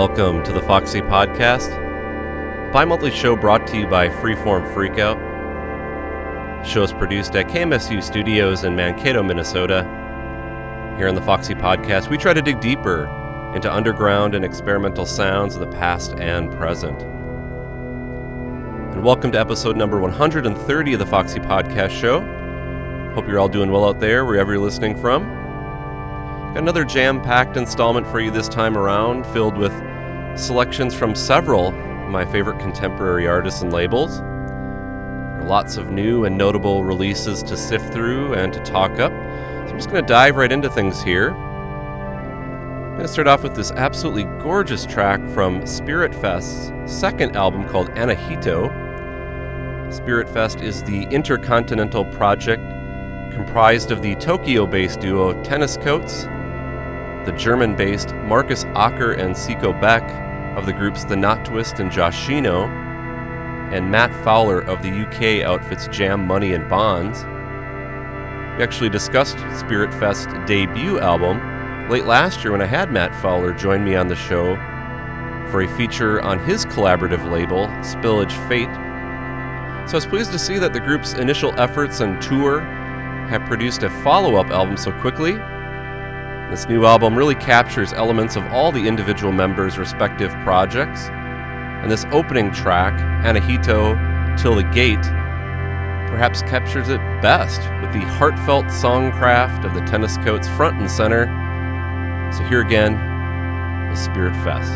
Welcome to the Foxy Podcast, a bi-monthly show brought to you by Freeform Freakout. The show is produced at KMSU Studios in Mankato, Minnesota. Here on the Foxy Podcast, we try to dig deeper into underground and experimental sounds of the past and present. And welcome to episode number 130 of the Foxy Podcast show. Hope you're all doing well out there, wherever you're listening from. Got another jam-packed installment for you this time around, filled with selections from several of my favorite contemporary artists and labels. There are lots of new and notable releases to sift through and to talk up, so I'm just going to dive right into things here. I'm going to start off with this absolutely gorgeous track from Spirit Fest's second album called Anahito. Spirit Fest is the intercontinental project comprised of the Tokyo-based duo Tennis Coats, the German-based Marcus Acker and Cico Beck of the groups The Not Twist and Joshino, and Matt Fowler of the UK outfits Jam Money and Bonds. We actually discussed Spirit Fest's debut album late last year when I had Matt Fowler join me on the show for a feature on his collaborative label, Spillage Fate. So I was pleased to see that the group's initial efforts and tour have produced a follow-up album so quickly. This new album really captures elements of all the individual members' respective projects, and this opening track, Anahito Till the Gate, perhaps captures it best with the heartfelt songcraft of the Tennis Coats front and center. So here again is Spirit Fest.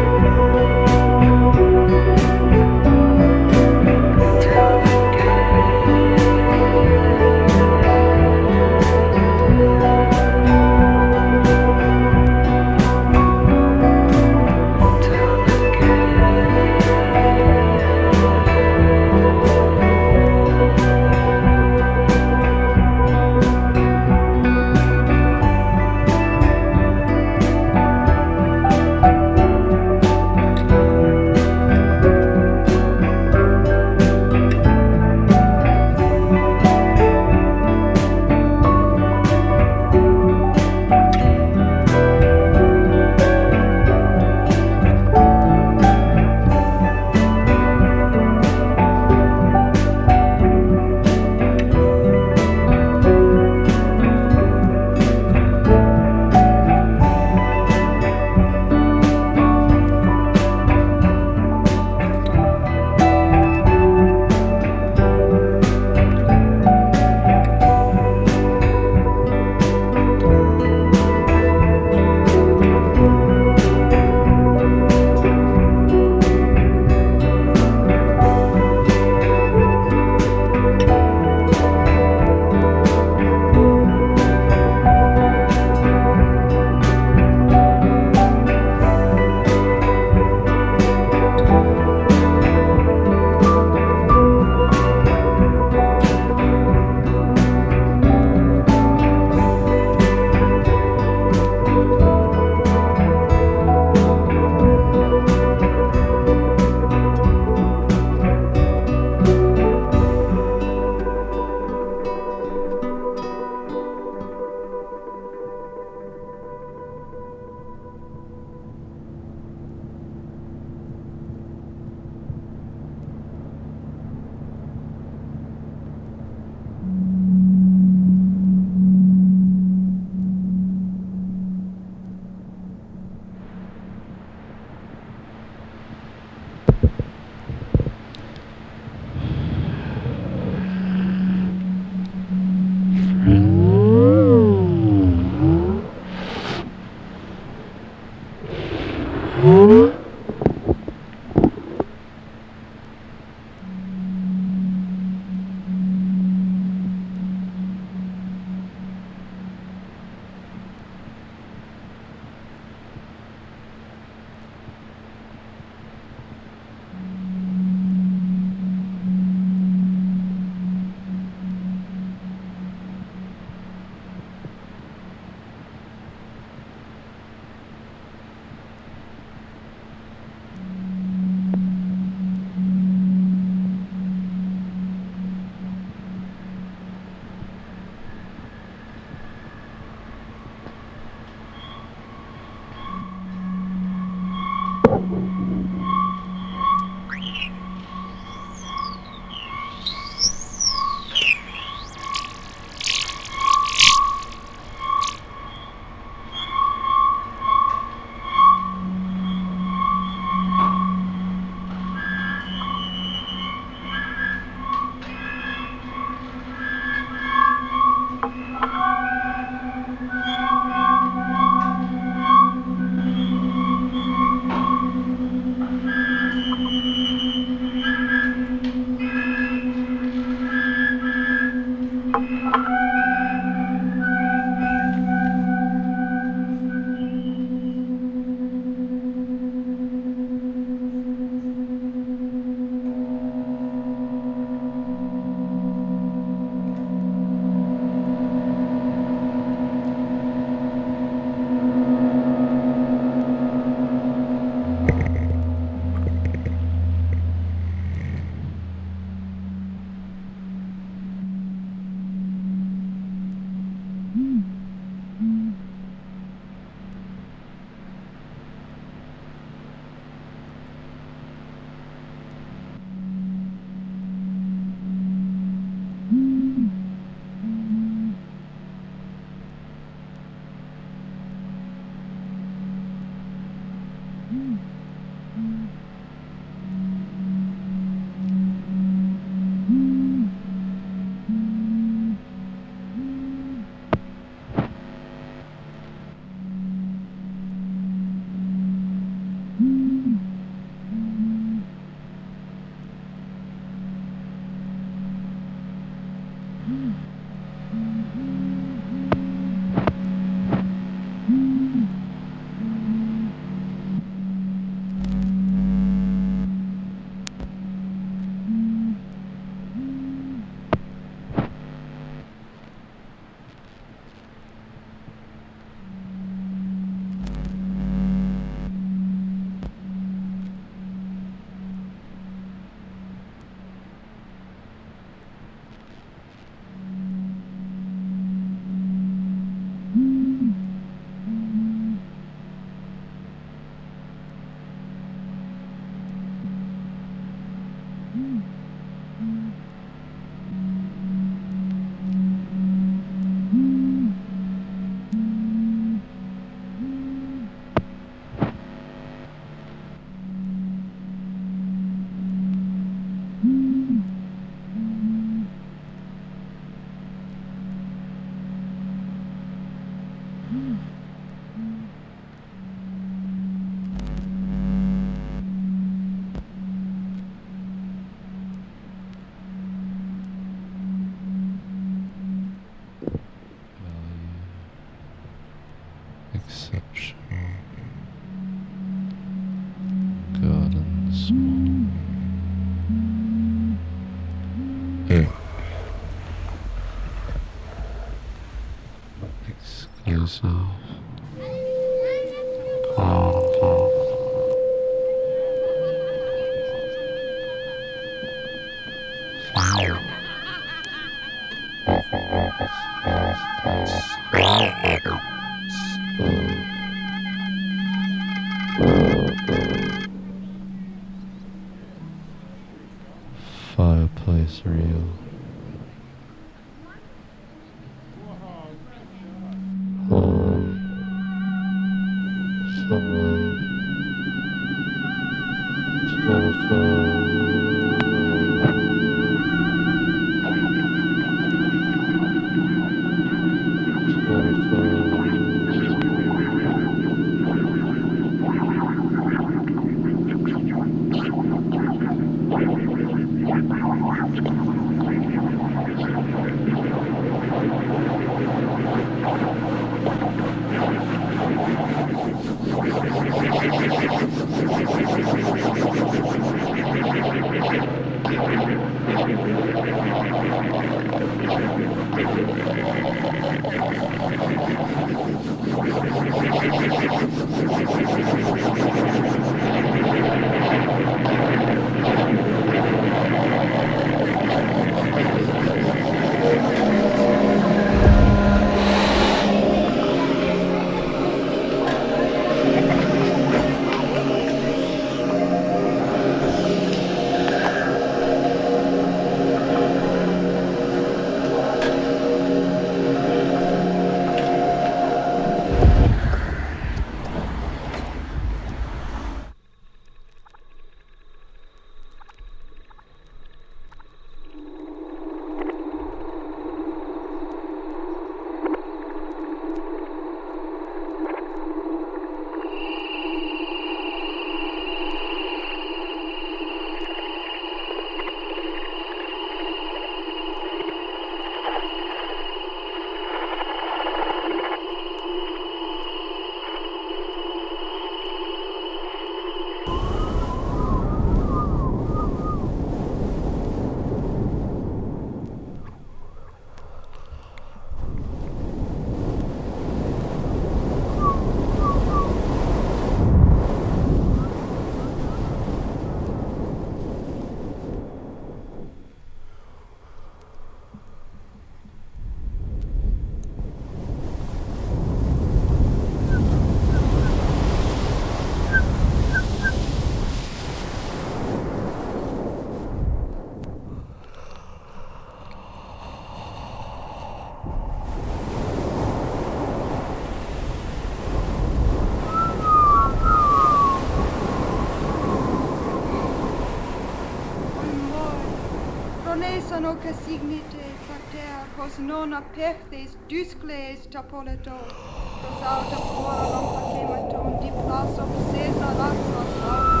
Sonoca signite facter, cos non apertes duscles tapoleto, cos alta fora lampa clematon di plaso sesa laxa laxa.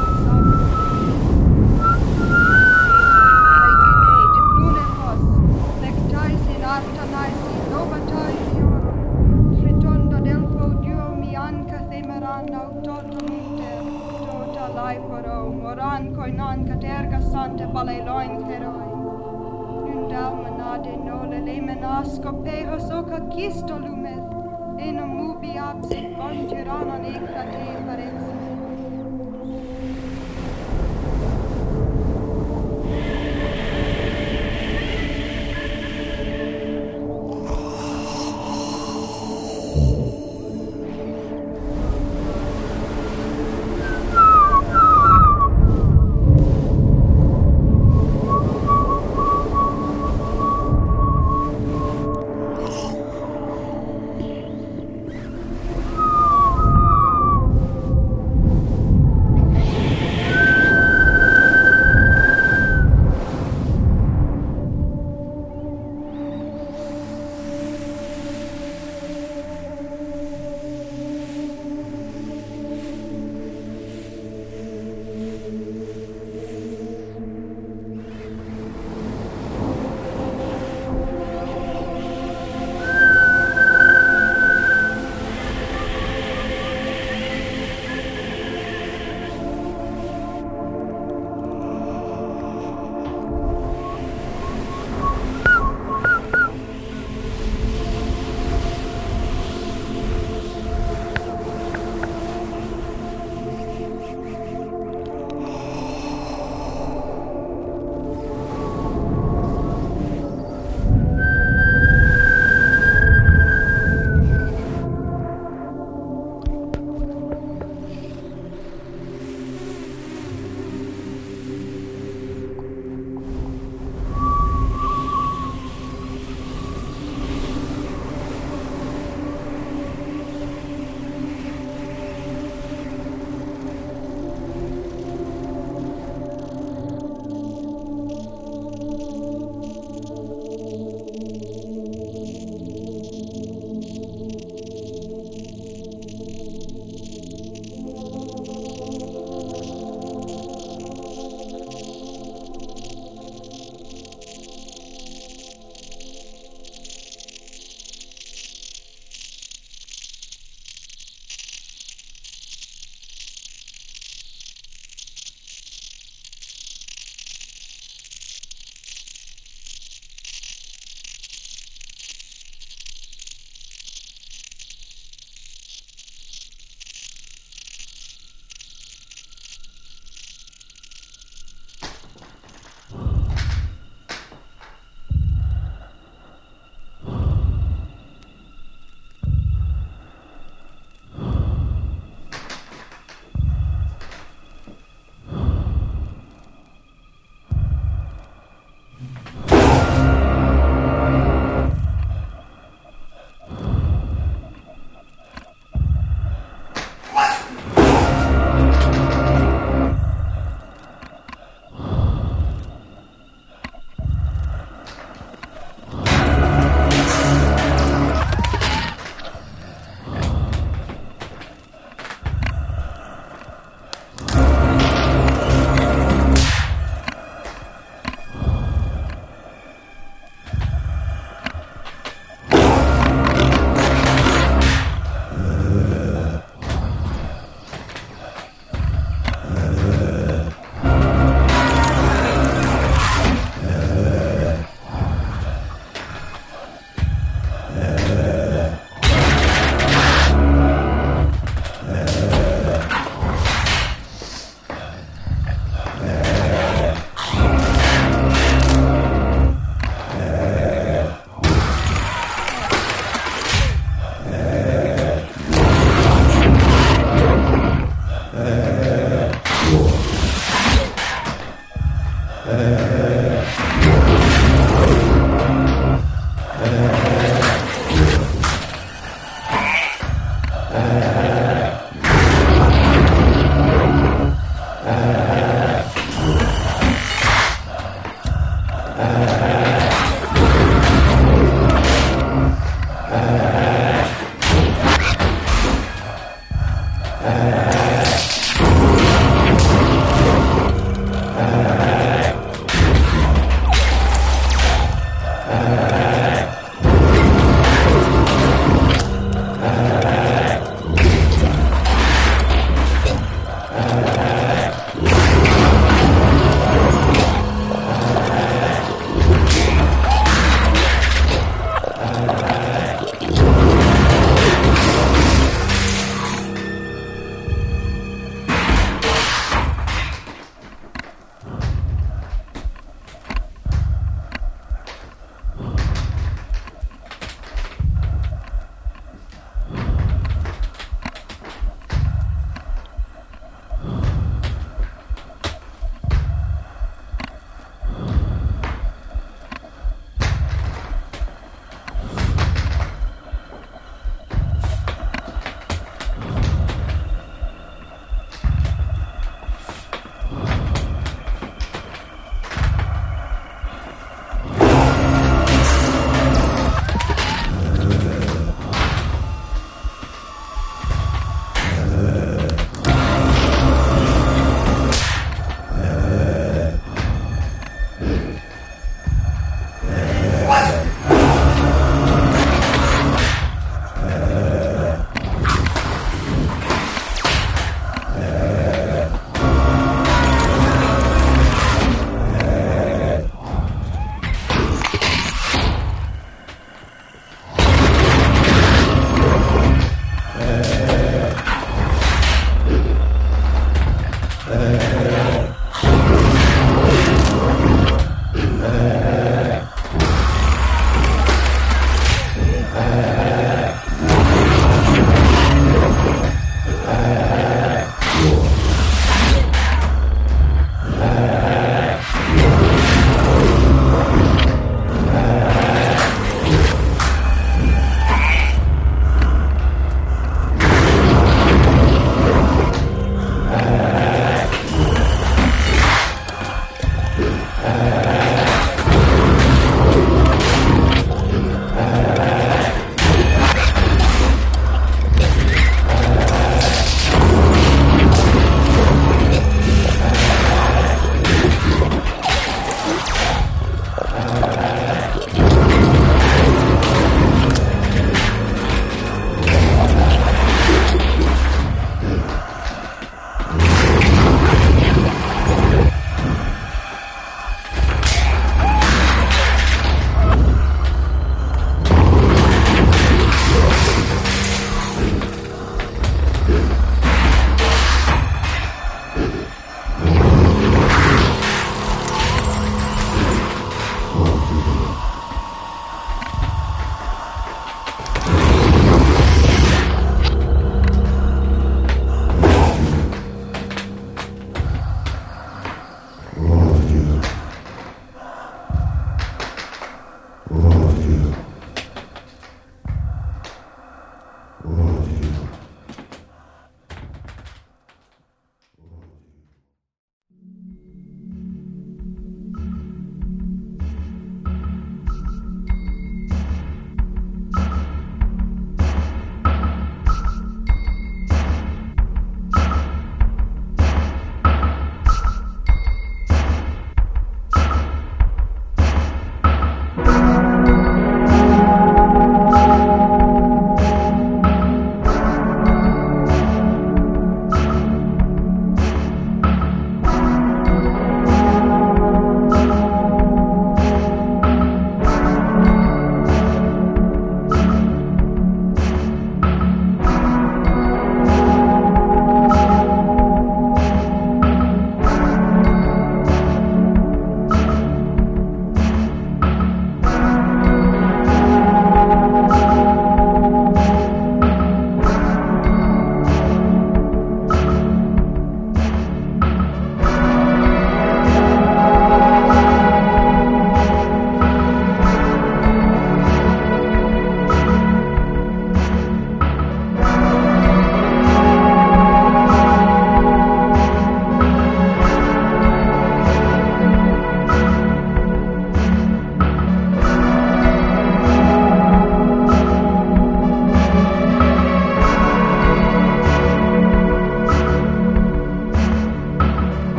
Aicene de plune cos, lectais in Oran koinan katerga sante paleiloin heroi. Nundalmanade nole leimenasko pehos oka kisto lumet. Enum mubi absit on tyrannon ikate parensis.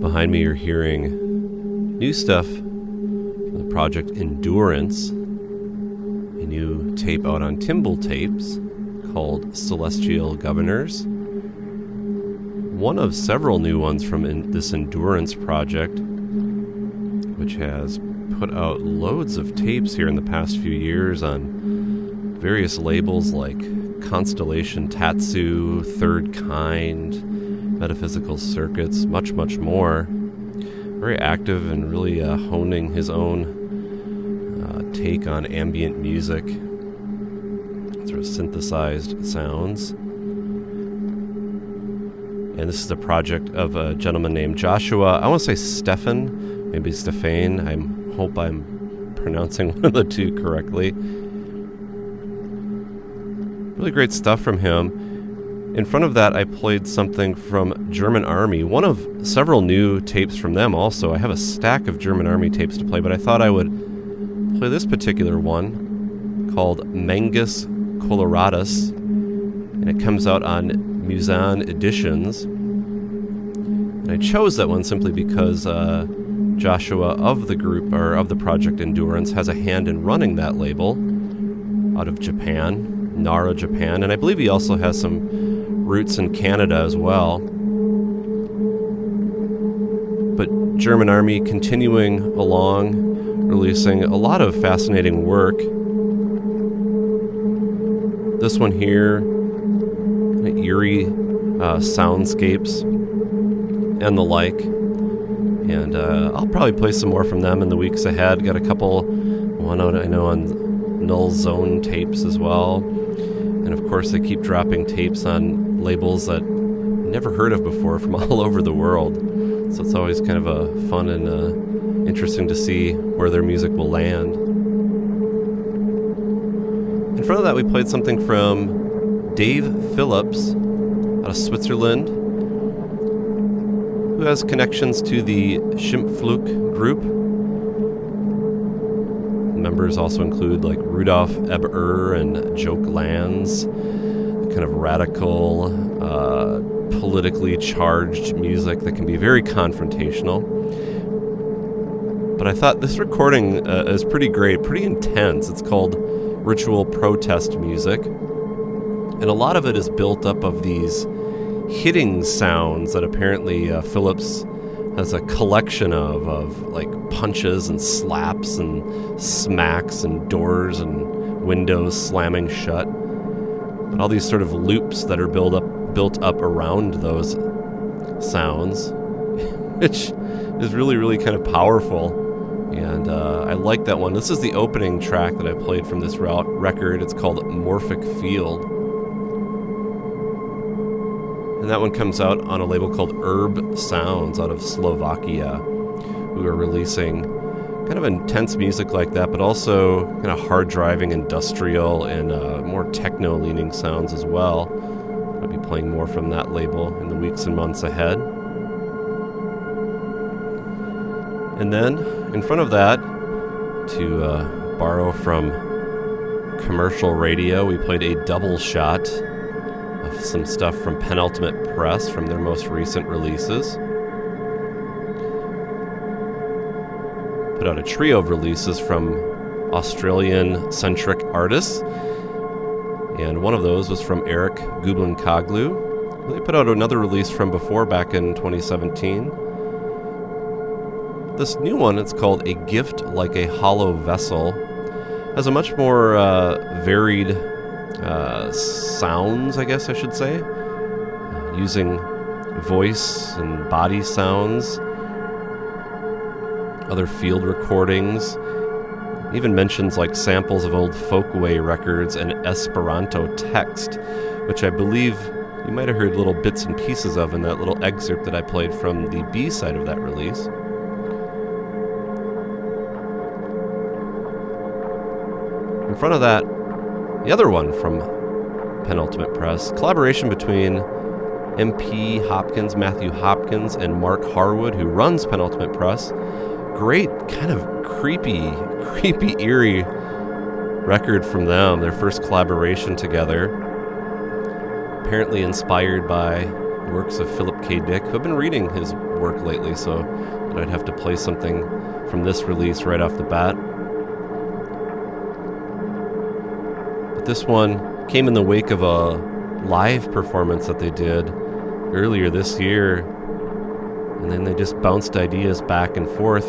Behind me you're hearing new stuff from the Project Endurance, a new tape out on Timbal Tapes called Celestial Governors. one of several new ones from this Endurance project, which has put out loads of tapes here in the past few years on various labels like Constellation, Tatsu, Third Kind, Metaphysical Circuits, much, much more. Very active and really honing his own take on ambient music, sort of synthesized sounds. And this is the project of a gentleman named Joshua. I want to say Stefan, maybe Stefan. I hope I'm pronouncing one of the two correctly. Really great stuff from him. In front of that, I played something from German Army, one of several new tapes from them also. I have a stack of German Army tapes to play, but I thought I would play this particular one called Mangus Coloratus, and it comes out on Musan Editions, and I chose that one simply because Joshua of the group, or of the Project Endurance, has a hand in running that label out of Japan, Nara, Japan, and I believe he also has some roots in Canada as well. But German Army continuing along, releasing a lot of fascinating work. This one here, eerie soundscapes and the like, and I'll probably play some more from them in the weeks ahead. Got a couple, one out I know on Null Zone tapes as well, and of course they keep dropping tapes on labels that never heard of before from all over the world, so it's always kind of a fun and interesting to see where their music will land. In front of that, we played something from Dave Phillips out of Switzerland, who has connections to the Schimpflug group. Members also include like Rudolf Eber and Joke Lanz, kind of radical, politically charged music that can be very confrontational. But I thought this recording is pretty great, pretty intense. It's called Ritual Protest Music. And a lot of it is built up of these hitting sounds that apparently Phillips has a collection of like punches and slaps and smacks and doors and windows slamming shut. But all these sort of loops that are built up around those sounds, which is really, really kind of powerful. And I like that one. This is the opening track that I played from this record. It's called Morphic Field. And that one comes out on a label called Herb Sounds out of Slovakia, who are releasing kind of intense music like that, but also kind of hard-driving industrial and more techno-leaning sounds as well. I'll be playing more from that label in the weeks and months ahead. And then, in front of that, to borrow from commercial radio, we played a double shot of some stuff from Penultimate Press from their most recent releases. Put out a trio of releases from Australian-centric artists, and one of those was from Eric Gublinkoglu. They put out another release from before, back in 2017. This new one, it's called A Gift Like a Hollow Vessel, has a much more varied sounds, I guess I should say, using voice and body sounds, other field recordings, even mentions like samples of old folkway records and Esperanto text, which I believe you might have heard little bits and pieces of in that little excerpt that I played from the B side of that release. In front of that, the other one from Penultimate Press, collaboration between MP Hopkins, Matthew Hopkins, and Mark Harwood, who runs Penultimate Press. Great, kind of creepy, eerie record from them, their first collaboration together. Apparently inspired by works of Philip K. Dick, who I've been reading his work lately, so I'd have to play something from this release right off the bat. This one came in the wake of a live performance that they did earlier this year, and then they just bounced ideas back and forth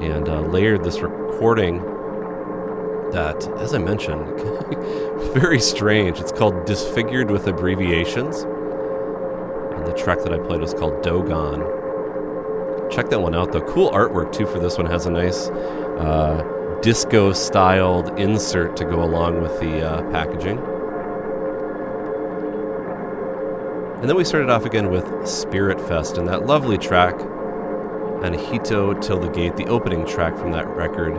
and layered this recording that, as I mentioned, very strange. It's called Disfigured with Abbreviations, and the track that I played was called Dogon. Check that one out, though. Cool artwork, too, for this one. Has a nice disco-styled insert to go along with the packaging. And then we started off again with Spirit Fest, and that lovely track, Anahito Till the Gate, the opening track from that record.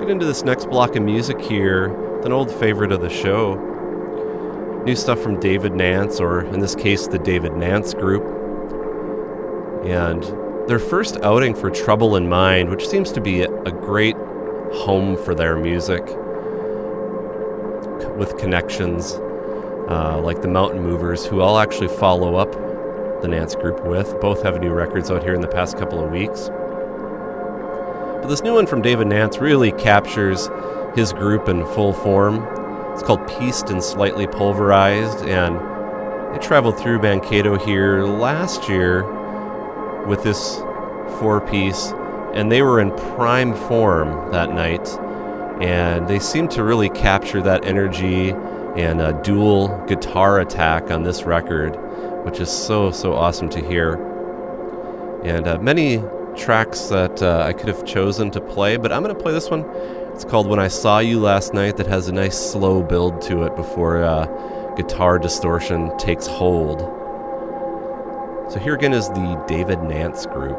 Get into this next block of music here, with an old favorite of the show. New stuff from David Nance, or in this case, the David Nance Group. And their first outing for Trouble in Mind, which seems to be a great home for their music, with connections like the Mountain Movers, who I'll actually follow up the Nance Group with. Both have new records out here in the past couple of weeks. But this new one from David Nance really captures his group in full form. It's called Pieced and Slightly Pulverized, and I traveled through Mankato here last year with this four-piece, and they were in prime form that night, and they seemed to really capture that energy and a dual guitar attack on this record, which is so awesome to hear. And many tracks that I could have chosen to play, but I'm going to play this one. It's called When I Saw You Last Night, that has a nice slow build to it before guitar distortion takes hold. So here again is the David Nance Group.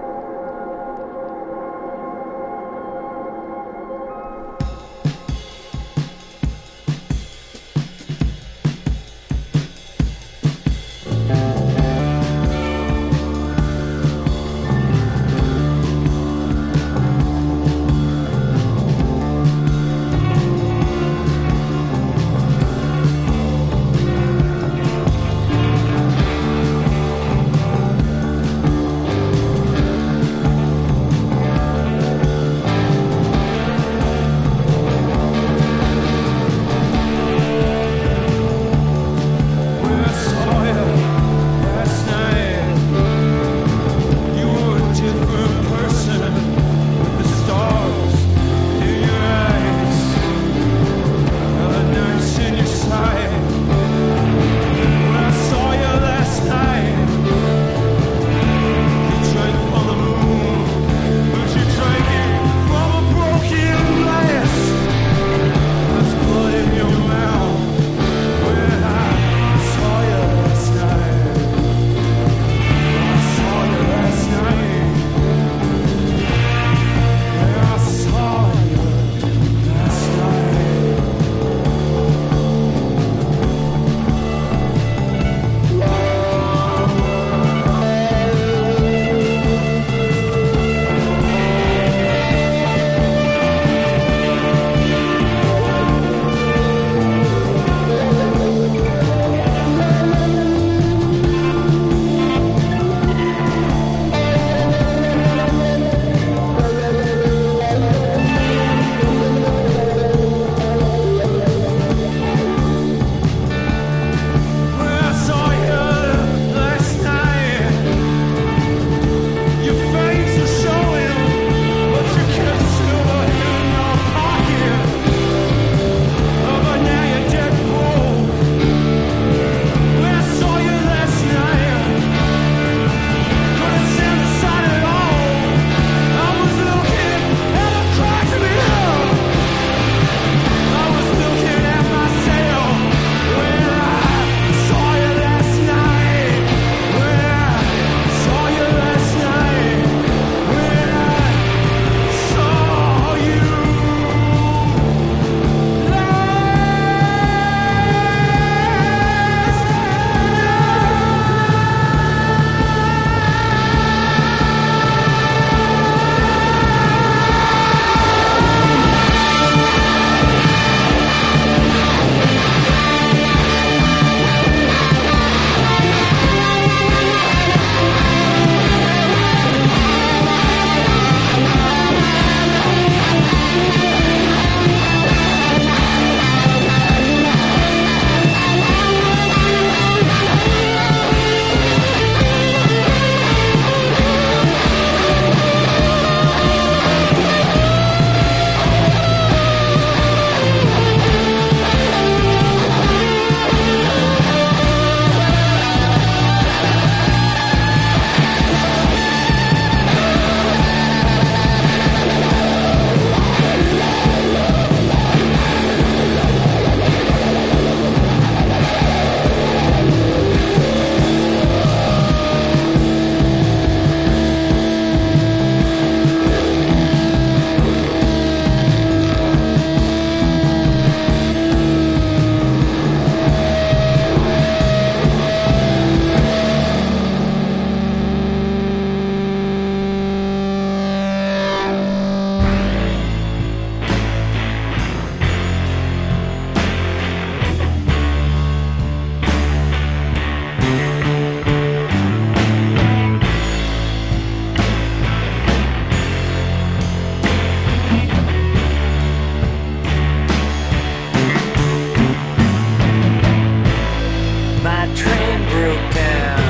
broke down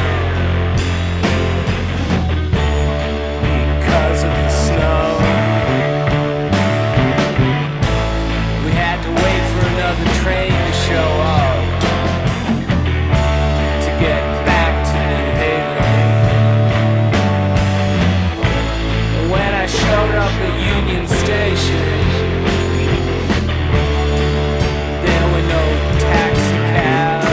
because of the snow. We had to wait for another train to show up to get back to New Haven. When I showed up at Union Station, there were no taxi cabs.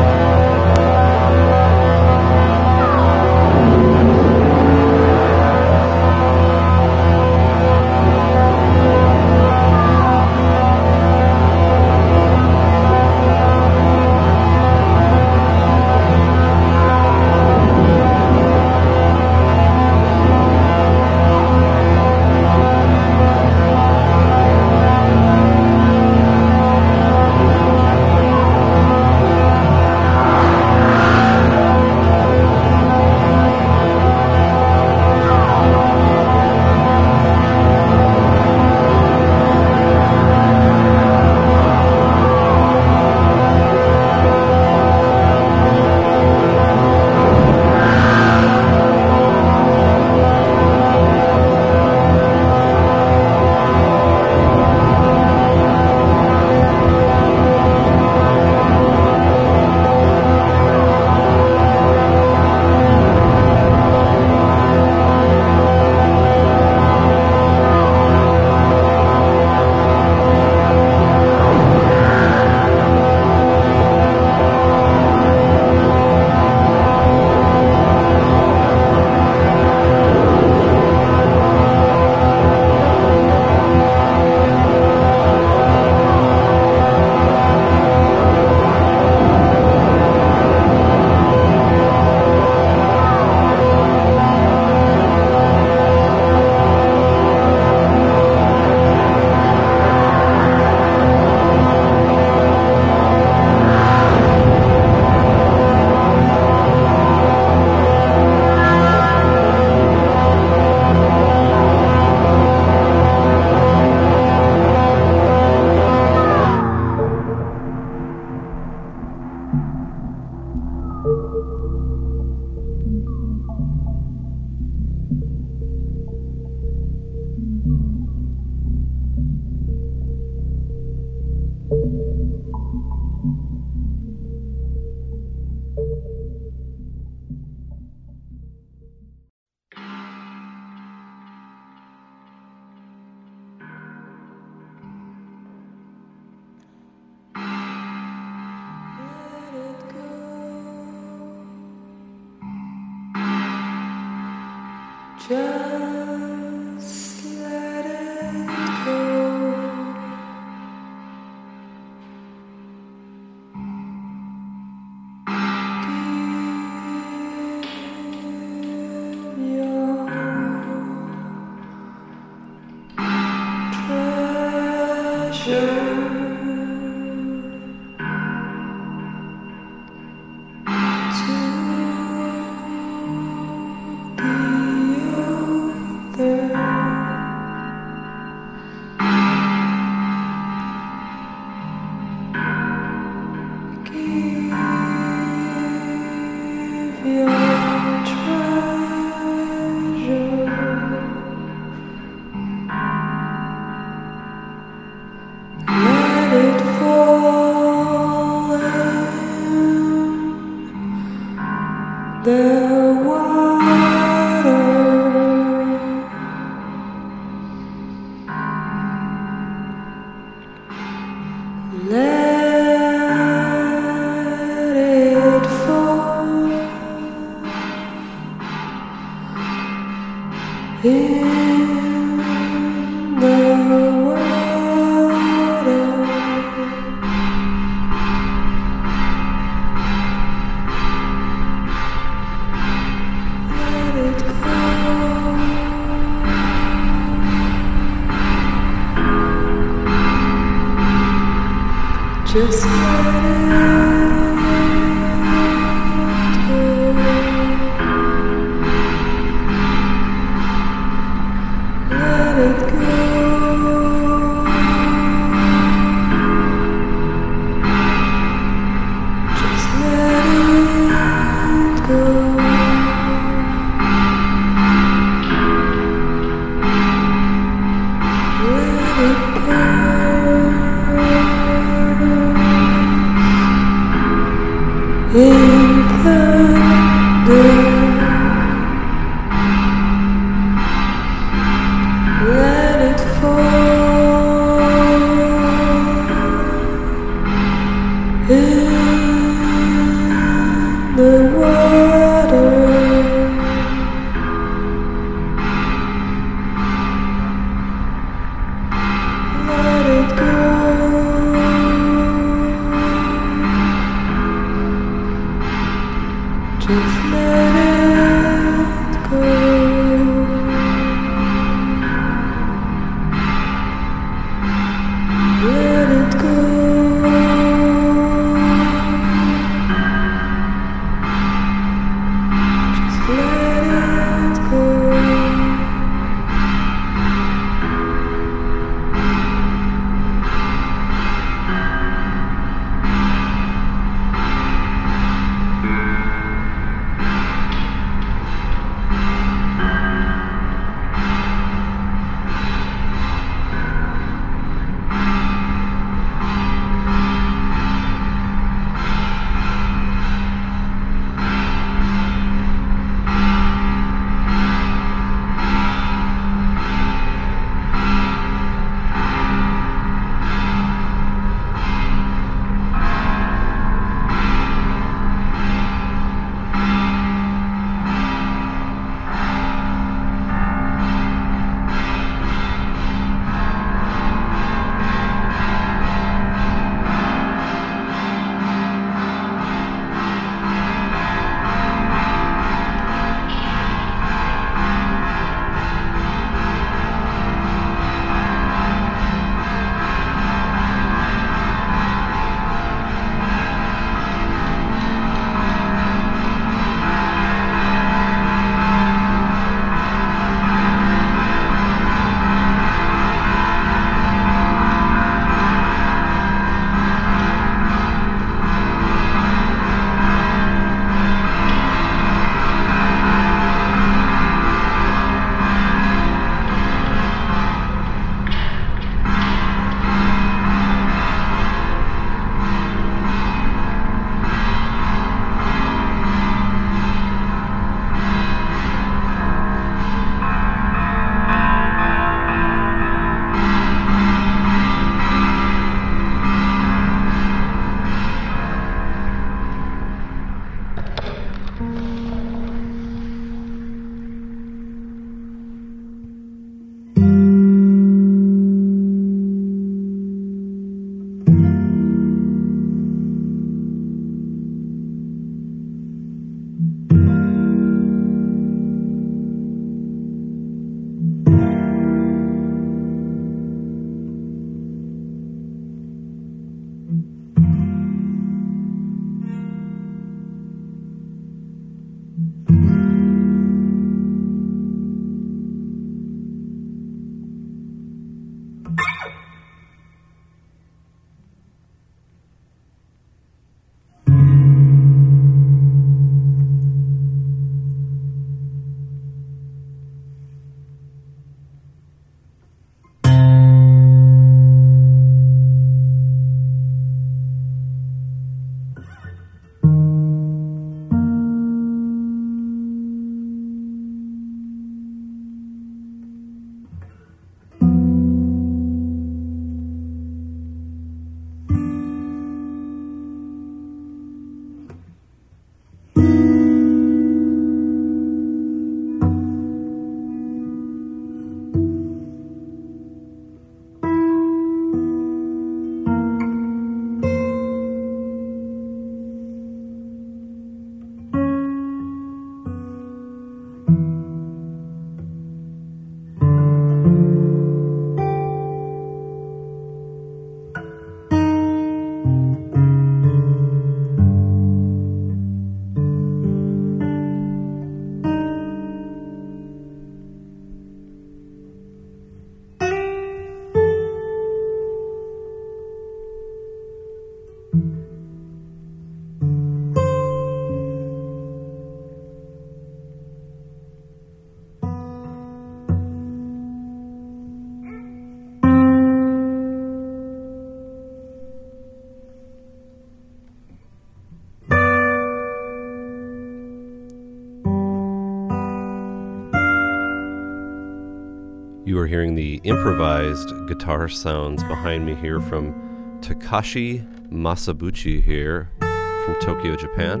We're hearing the improvised guitar sounds behind me here from Takashi Masabuchi here from Tokyo, Japan.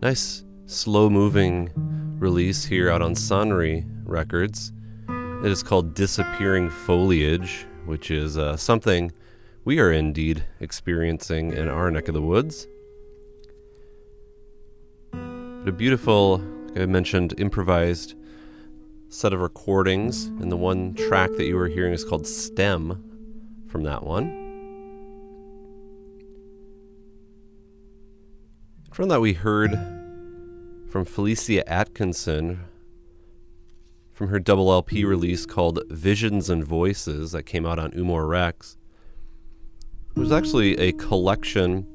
Nice slow-moving release here out on Sanri Records. It is called Disappearing Foliage, which is something we are indeed experiencing in our neck of the woods. But a beautiful, like I mentioned, improvised set of recordings, and the one track that you were hearing is called Stem from that one. From that we heard from Felicia Atkinson from her double LP release called Visions and Voices that came out on Umor Rex. It was actually a collection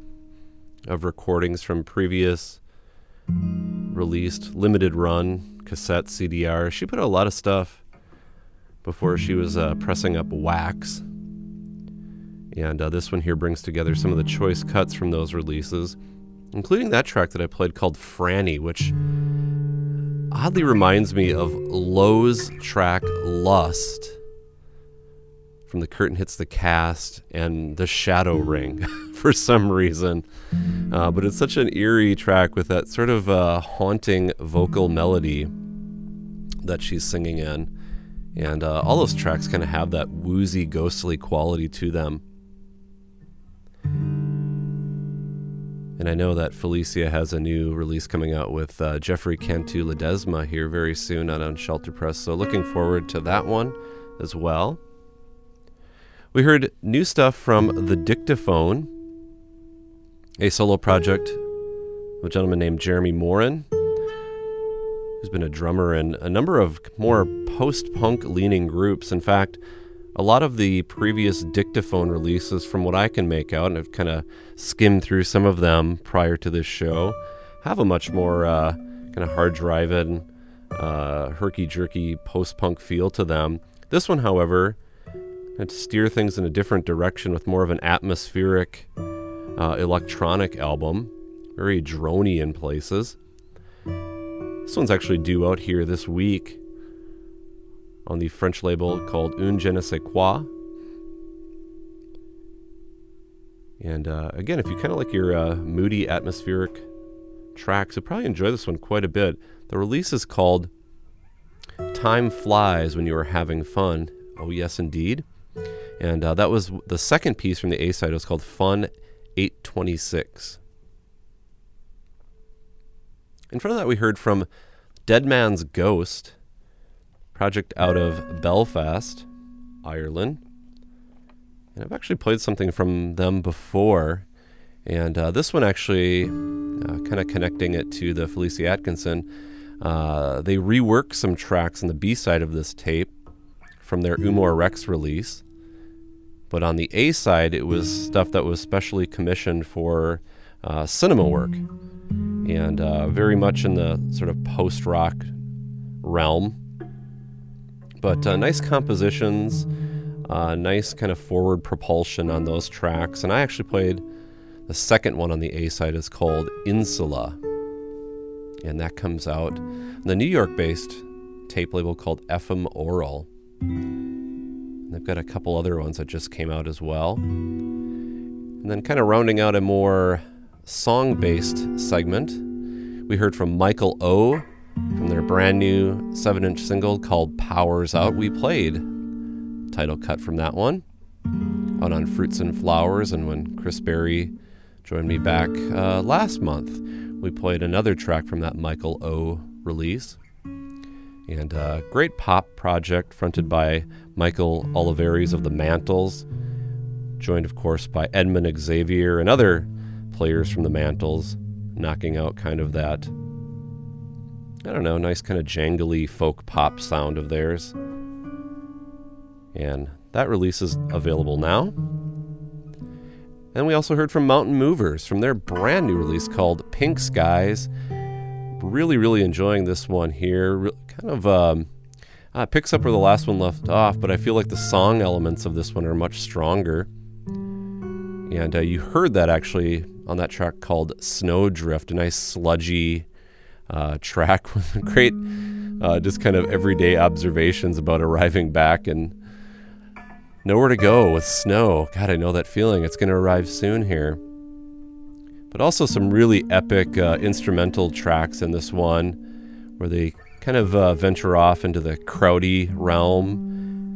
of recordings from previous released limited run cassette CDR. She put out a lot of stuff before she was pressing up wax, and this one here brings together some of the choice cuts from those releases, including that track that I played called Franny, which oddly reminds me of Lowe's track Lust from The Curtain Hits the Cast and The Shadow Ring for some reason. But it's such an eerie track with that sort of haunting vocal melody that she's singing in. And all those tracks kind of have that woozy, ghostly quality to them. And I know that Felicia has a new release coming out with Jeffrey Cantu Ledesma here very soon out on Shelter Press. So looking forward to that one as well. We heard new stuff from the Dictaphone, a solo project of a gentleman named Jeremy Morin, who's been a drummer in a number of more post-punk leaning groups. In fact, a lot of the previous Dictaphone releases, from what I can make out, and I've kind of skimmed through some of them prior to this show, have a much more kind of hard-driving, herky-jerky post-punk feel to them. This one, however, and to steer things in a different direction with more of an atmospheric electronic album, very droney in places. This one's actually due out here this week on the French label called Un Je Ne Sais Quoi. And again, if you kind of like your moody atmospheric tracks, you'll probably enjoy this one quite a bit. The release is called Time Flies When You Are Having Fun. Oh yes, indeed. And that was the second piece from the A-side. It was called Fun 826. In front of that, we heard from Dead Man's Ghost, project out of Belfast, Ireland. And I've actually played something from them before. And this one actually, kind of connecting it to the Felicia Atkinson, they reworked some tracks on the B-side of this tape from their Umor Rex release. But on the A side, it was stuff that was specially commissioned for cinema work, and very much in the sort of post-rock realm. But nice compositions, nice kind of forward propulsion on those tracks. And I actually played the second one on the A side. It's called Insula, and that comes out on the New York-based tape label called FM Oral. They've got a couple other ones that just came out as well. And then kind of rounding out a more song-based segment, we heard from Michael O from their brand new 7-inch single called Powers Out. We played title cut from that one out on Fruits and Flowers, and when Chris Berry joined me back last month, we played another track from that Michael O release. And a great pop project fronted by Michael Oliveres of the Mantles, joined, of course, by Edmund Xavier and other players from the Mantles, knocking out kind of that, I don't know, nice kind of jangly folk pop sound of theirs. And that release is available now. And we also heard from Mountain Movers from their brand new release called Pink Skies. Really, really enjoying this one here. Kind of picks up where the last one left off, but I feel like the song elements of this one are much stronger. And you heard that actually on that track called Snowdrift, a nice sludgy track with great just kind of everyday observations about arriving back and nowhere to go with snow. God, I know that feeling. It's going to arrive soon here. But also some really epic instrumental tracks in this one where they kind of venture off into the crowdy realm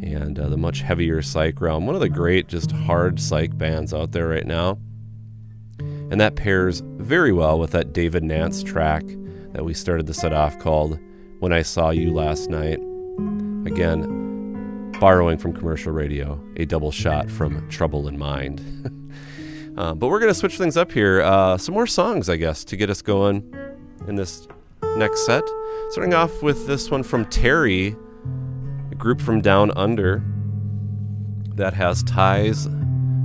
and the much heavier psych realm. One of the great just hard psych bands out there right now. And that pairs very well with that David Nance track that we started the set off called When I Saw You Last Night. Again, borrowing from commercial radio, a double shot from Trouble in Mind. But we're going to switch things up here. Some more songs, I guess, to get us going in this next set. Starting off with this one from Terry, a group from Down Under that has ties,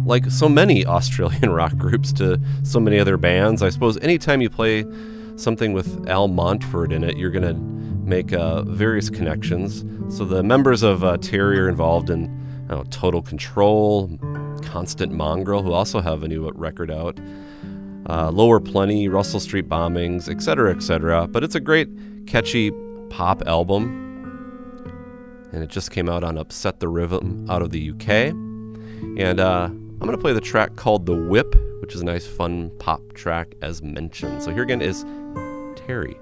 like so many Australian rock groups, to so many other bands. I suppose anytime you play something with Al Montford in it, you're going to make various connections. So the members of Terry are involved in Total Control, Constant Mongrel, who also have a new record out, Lower Plenty, Russell Street Bombings, etc., etc. But it's a great, catchy pop album, and it just came out on Upset the Rhythm out of the UK. And I'm going to play the track called The Whip, which is a nice, fun pop track as mentioned. So here again is Terry.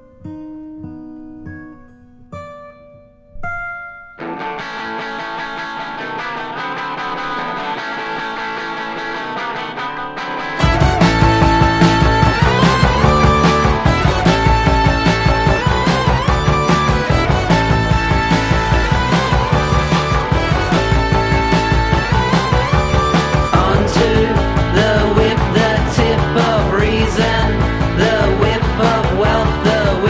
The whip of wealth, the whip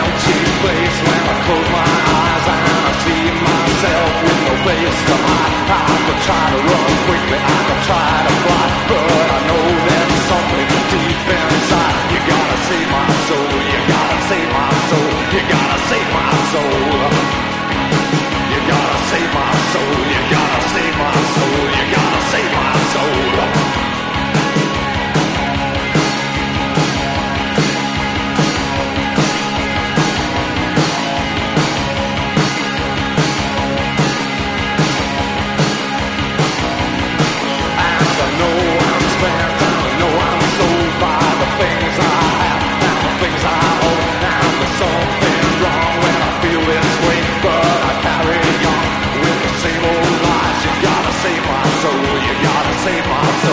empty place when I close my eyes and I see myself with no place to hide. I could try to run quickly, I could try to fly, but I know there's something deep inside. You gotta save my soul, you gotta save my soul, you gotta save my soul. You gotta save my soul, you gotta save my soul, you gotta save my soul. Save my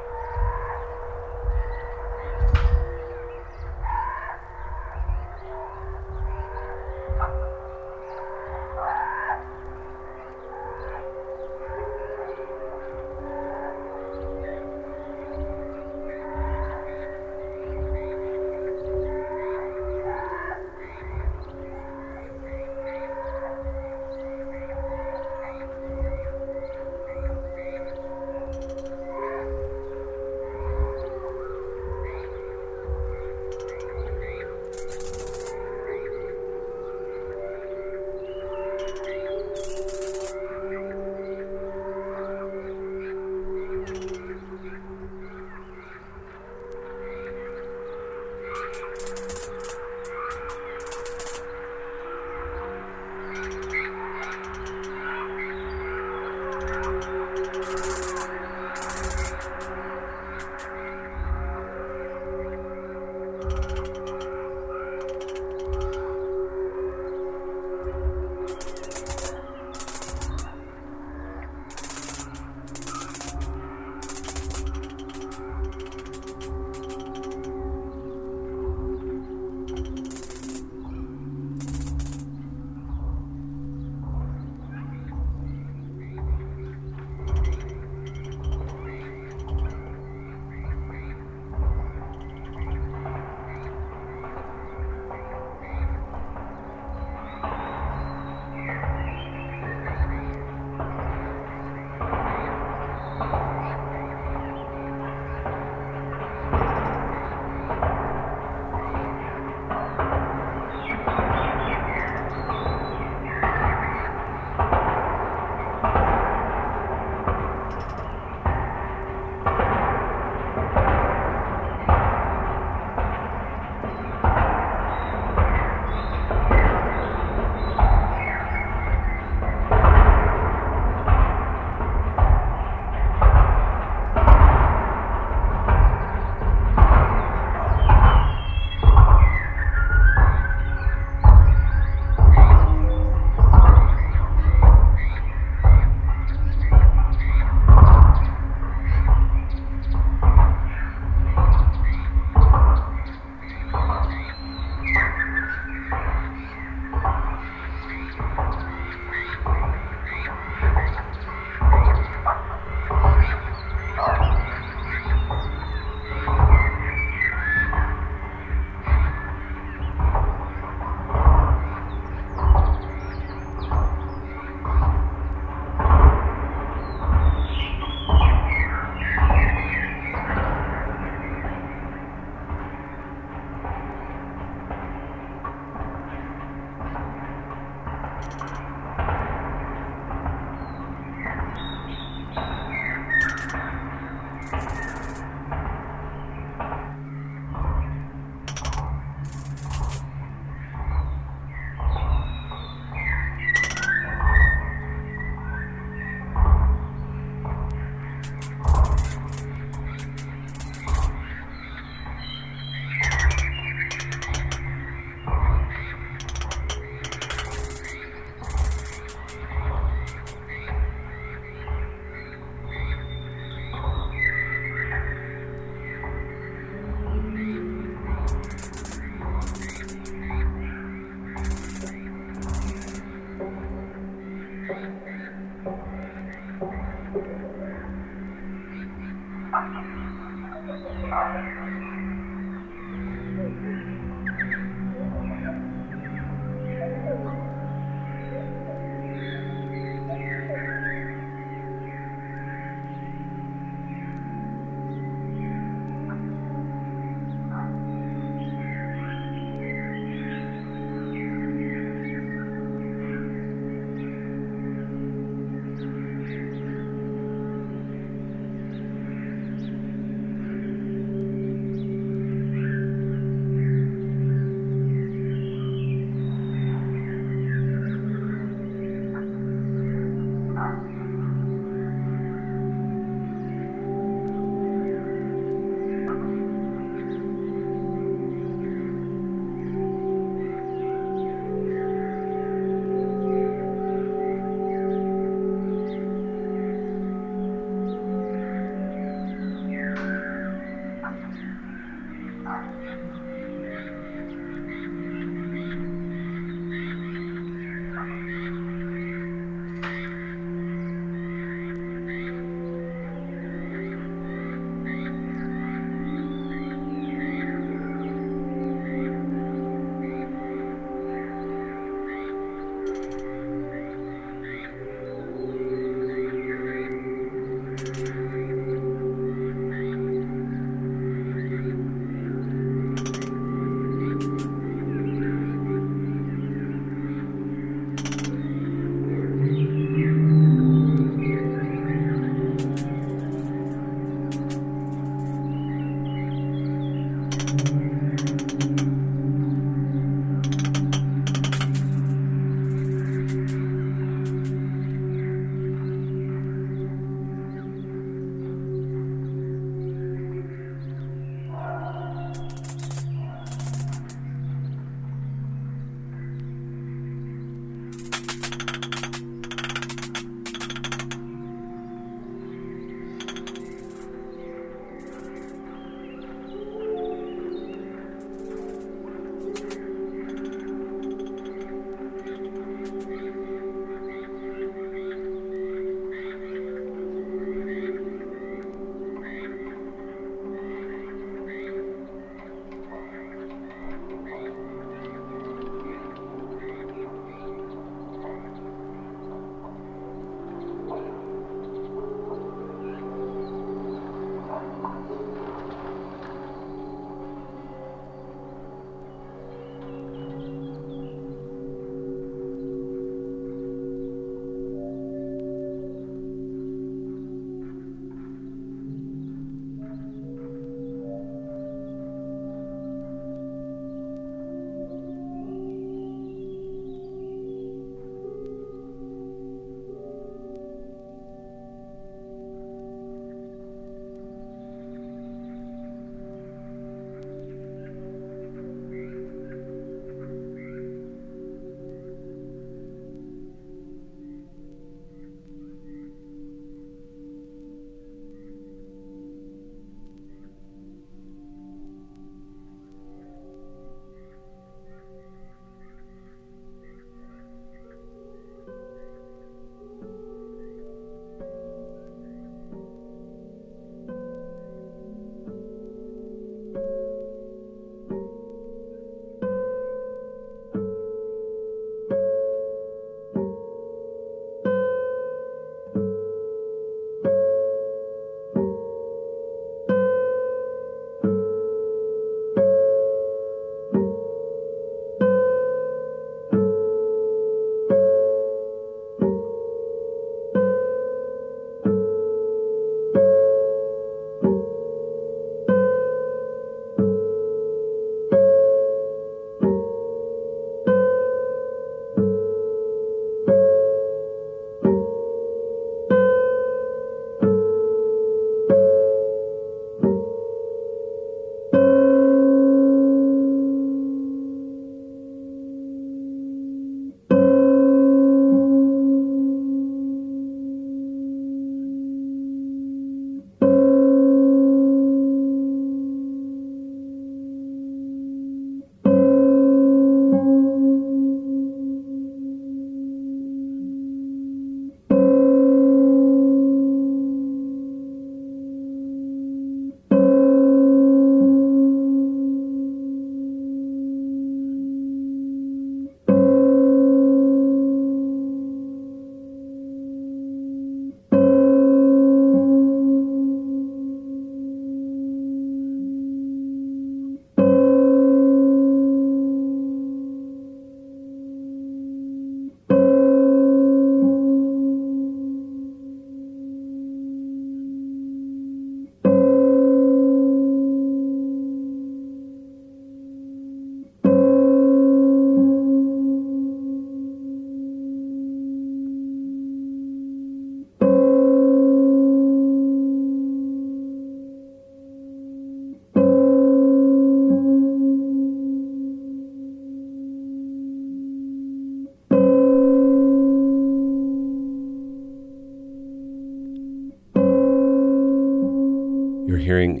hearing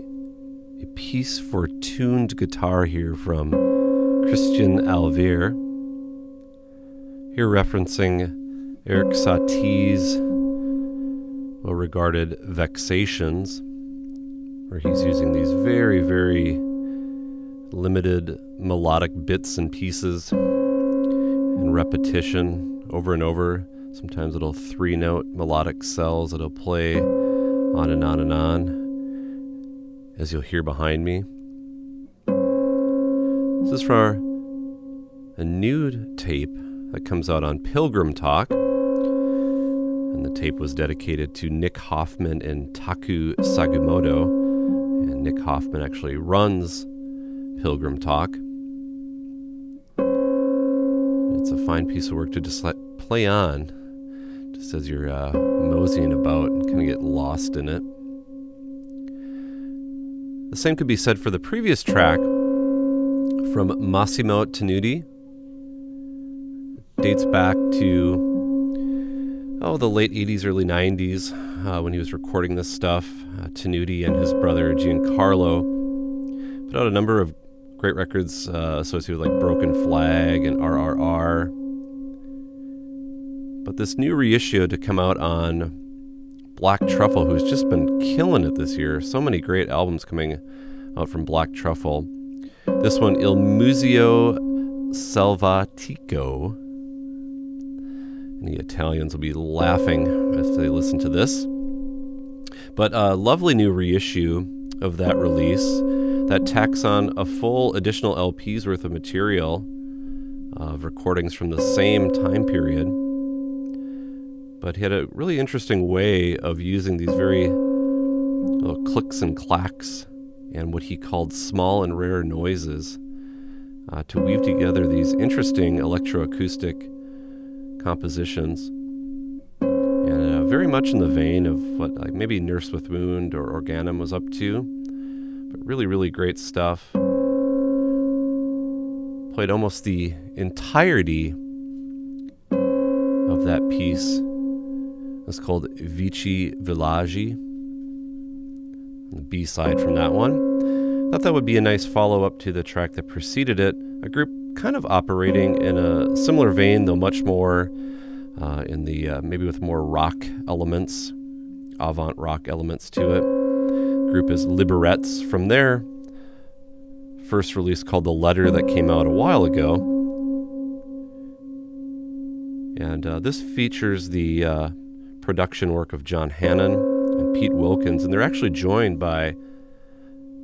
a piece for tuned guitar here from Christian Alvear. Here referencing Eric Satie's well-regarded Vexations, where he's using these very, very limited melodic bits and pieces and repetition over and over. Sometimes little three-note melodic cells that'll play on and on and on, as you'll hear behind me. This is from a new tape that comes out on Pilgrim Talk, and the tape was dedicated to Nick Hoffman and Taku Sugimoto, and Nick Hoffman actually runs Pilgrim Talk. It's a fine piece of work to just let play on, just as you're moseying about and kind of get lost in it. The same could be said for the previous track from Massimo Tenuti. It dates back to the late 80s, early 90s when he was recording this stuff. Tenuti and his brother Giancarlo put out a number of great records associated with like Broken Flag and RRR. But this new reissue to come out on Black Truffle, who's just been killing it this year. So many great albums coming out from Black Truffle. This one, Il Museo Salvatico. And the Italians will be laughing if they listen to this. But a lovely new reissue of that release that tacks on a full additional LP's worth of material of recordings from the same time period. But he had a really interesting way of using these very little clicks and clacks and what he called small and rare noises to weave together these interesting electroacoustic compositions. And very much in the vein of what like maybe Nurse with Wound or Organum was up to. But really, really great stuff. Played almost the entirety of that piece. It's called Vici Villaggi, the B-side from that one. Thought that would be a nice follow-up to the track that preceded it, a group kind of operating in a similar vein, though much more in the, maybe with more rock elements, avant rock elements to it. The group is Liberettes from their first release called The Letter that came out a while ago. And this features the production work of John Hannon and Pete Wilkins, and they're actually joined by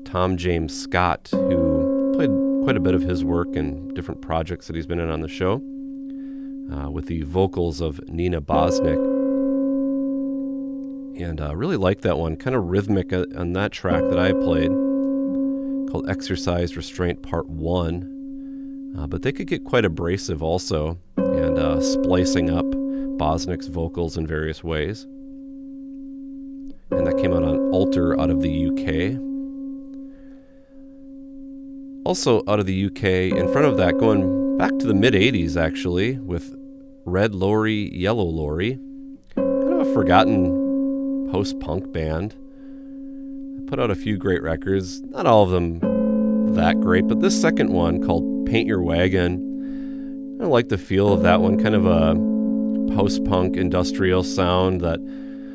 Tom James Scott, who played quite a bit of his work in different projects that he's been in on the show, with the vocals of Nina Bosnick. And I really like that one, kind of rhythmic on that track that I played, called Exercise Restraint Part 1, but they could get quite abrasive also, and splicing up Bosnick's vocals in various ways. And that came out on Alter out of the UK. Also out of the UK, in front of that, going back to the mid-80s actually, with Red Lorry, Yellow Lorry, kind of a forgotten post-punk band. Put out a few great records, not all of them that great, but this second one called Paint Your Wagon, I like the feel of that one, kind of a post-punk industrial sound that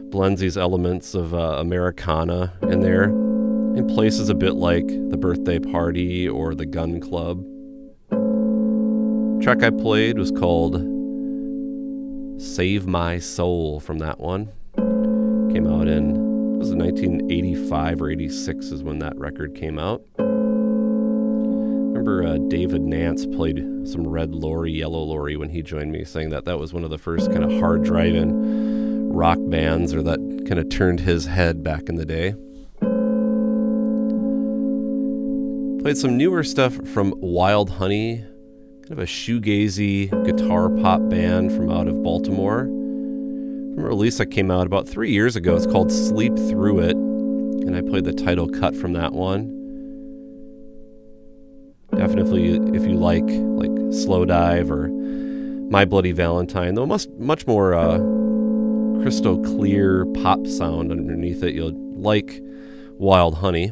blends these elements of Americana in there in places a bit like The Birthday Party or The Gun Club. The track I played was called Save My Soul from that one. Came out in, it was 1985 or 86 is when that record came out. I remember David Nance played some Red Lorry, Yellow Lorry when he joined me, saying that that was one of the first kind of hard driving rock bands, or that kind of turned his head back in the day. Played some newer stuff from Wild Honey, kind of a shoegazy guitar pop band from out of Baltimore. From a release that came out about 3 years ago, it's called Sleep Through It, and I played the title cut from that one. Definitely, if you like Slow Dive or My Bloody Valentine, though much more crystal clear pop sound underneath it, you'll like Wild Honey.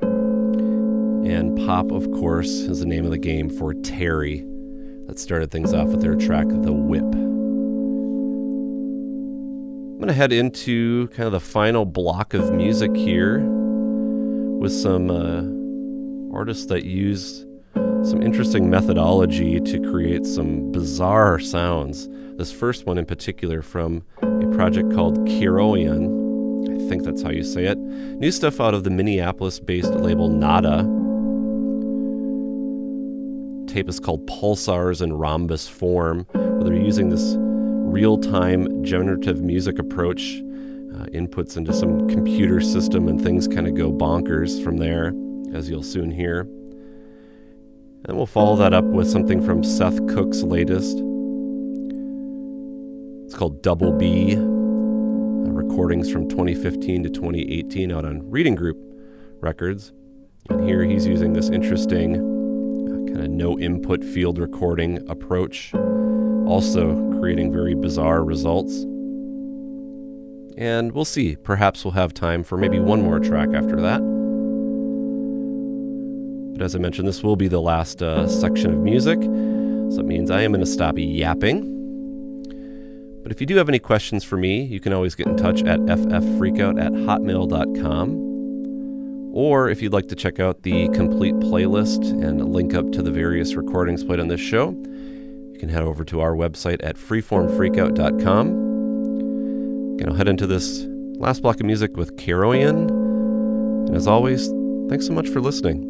And Pop, of course, is the name of the game for Terry. That started things off with their track, The Whip. I'm going to head into kind of the final block of music here with some artists that use some interesting methodology to create some bizarre sounds. This first one in particular from a project called Kiroyan. I think that's how you say it. New stuff out of the Minneapolis-based label Nada. Tape is called Pulsars in Rhombus Form, where they're using this real-time generative music approach, inputs into some computer system, and things kind of go bonkers from there, as you'll soon hear. And we'll follow that up with something from Seth Cook's latest. It's called Double B. Recordings from 2015 to 2018 out on Reading Group Records. And here he's using this interesting kind of no input field recording approach, also creating very bizarre results. And we'll see. Perhaps we'll have time for maybe one more track after that. But as I mentioned, this will be the last section of music, so it means I am going to stop yapping. But if you do have any questions for me, you can always get in touch at ffreakout@hotmail.com. Or if you'd like to check out the complete playlist and link up to the various recordings played on this show, you can head over to our website at freeformfreakout.com. I'll head into this last block of music with Kiroyan. And as always, thanks so much for listening.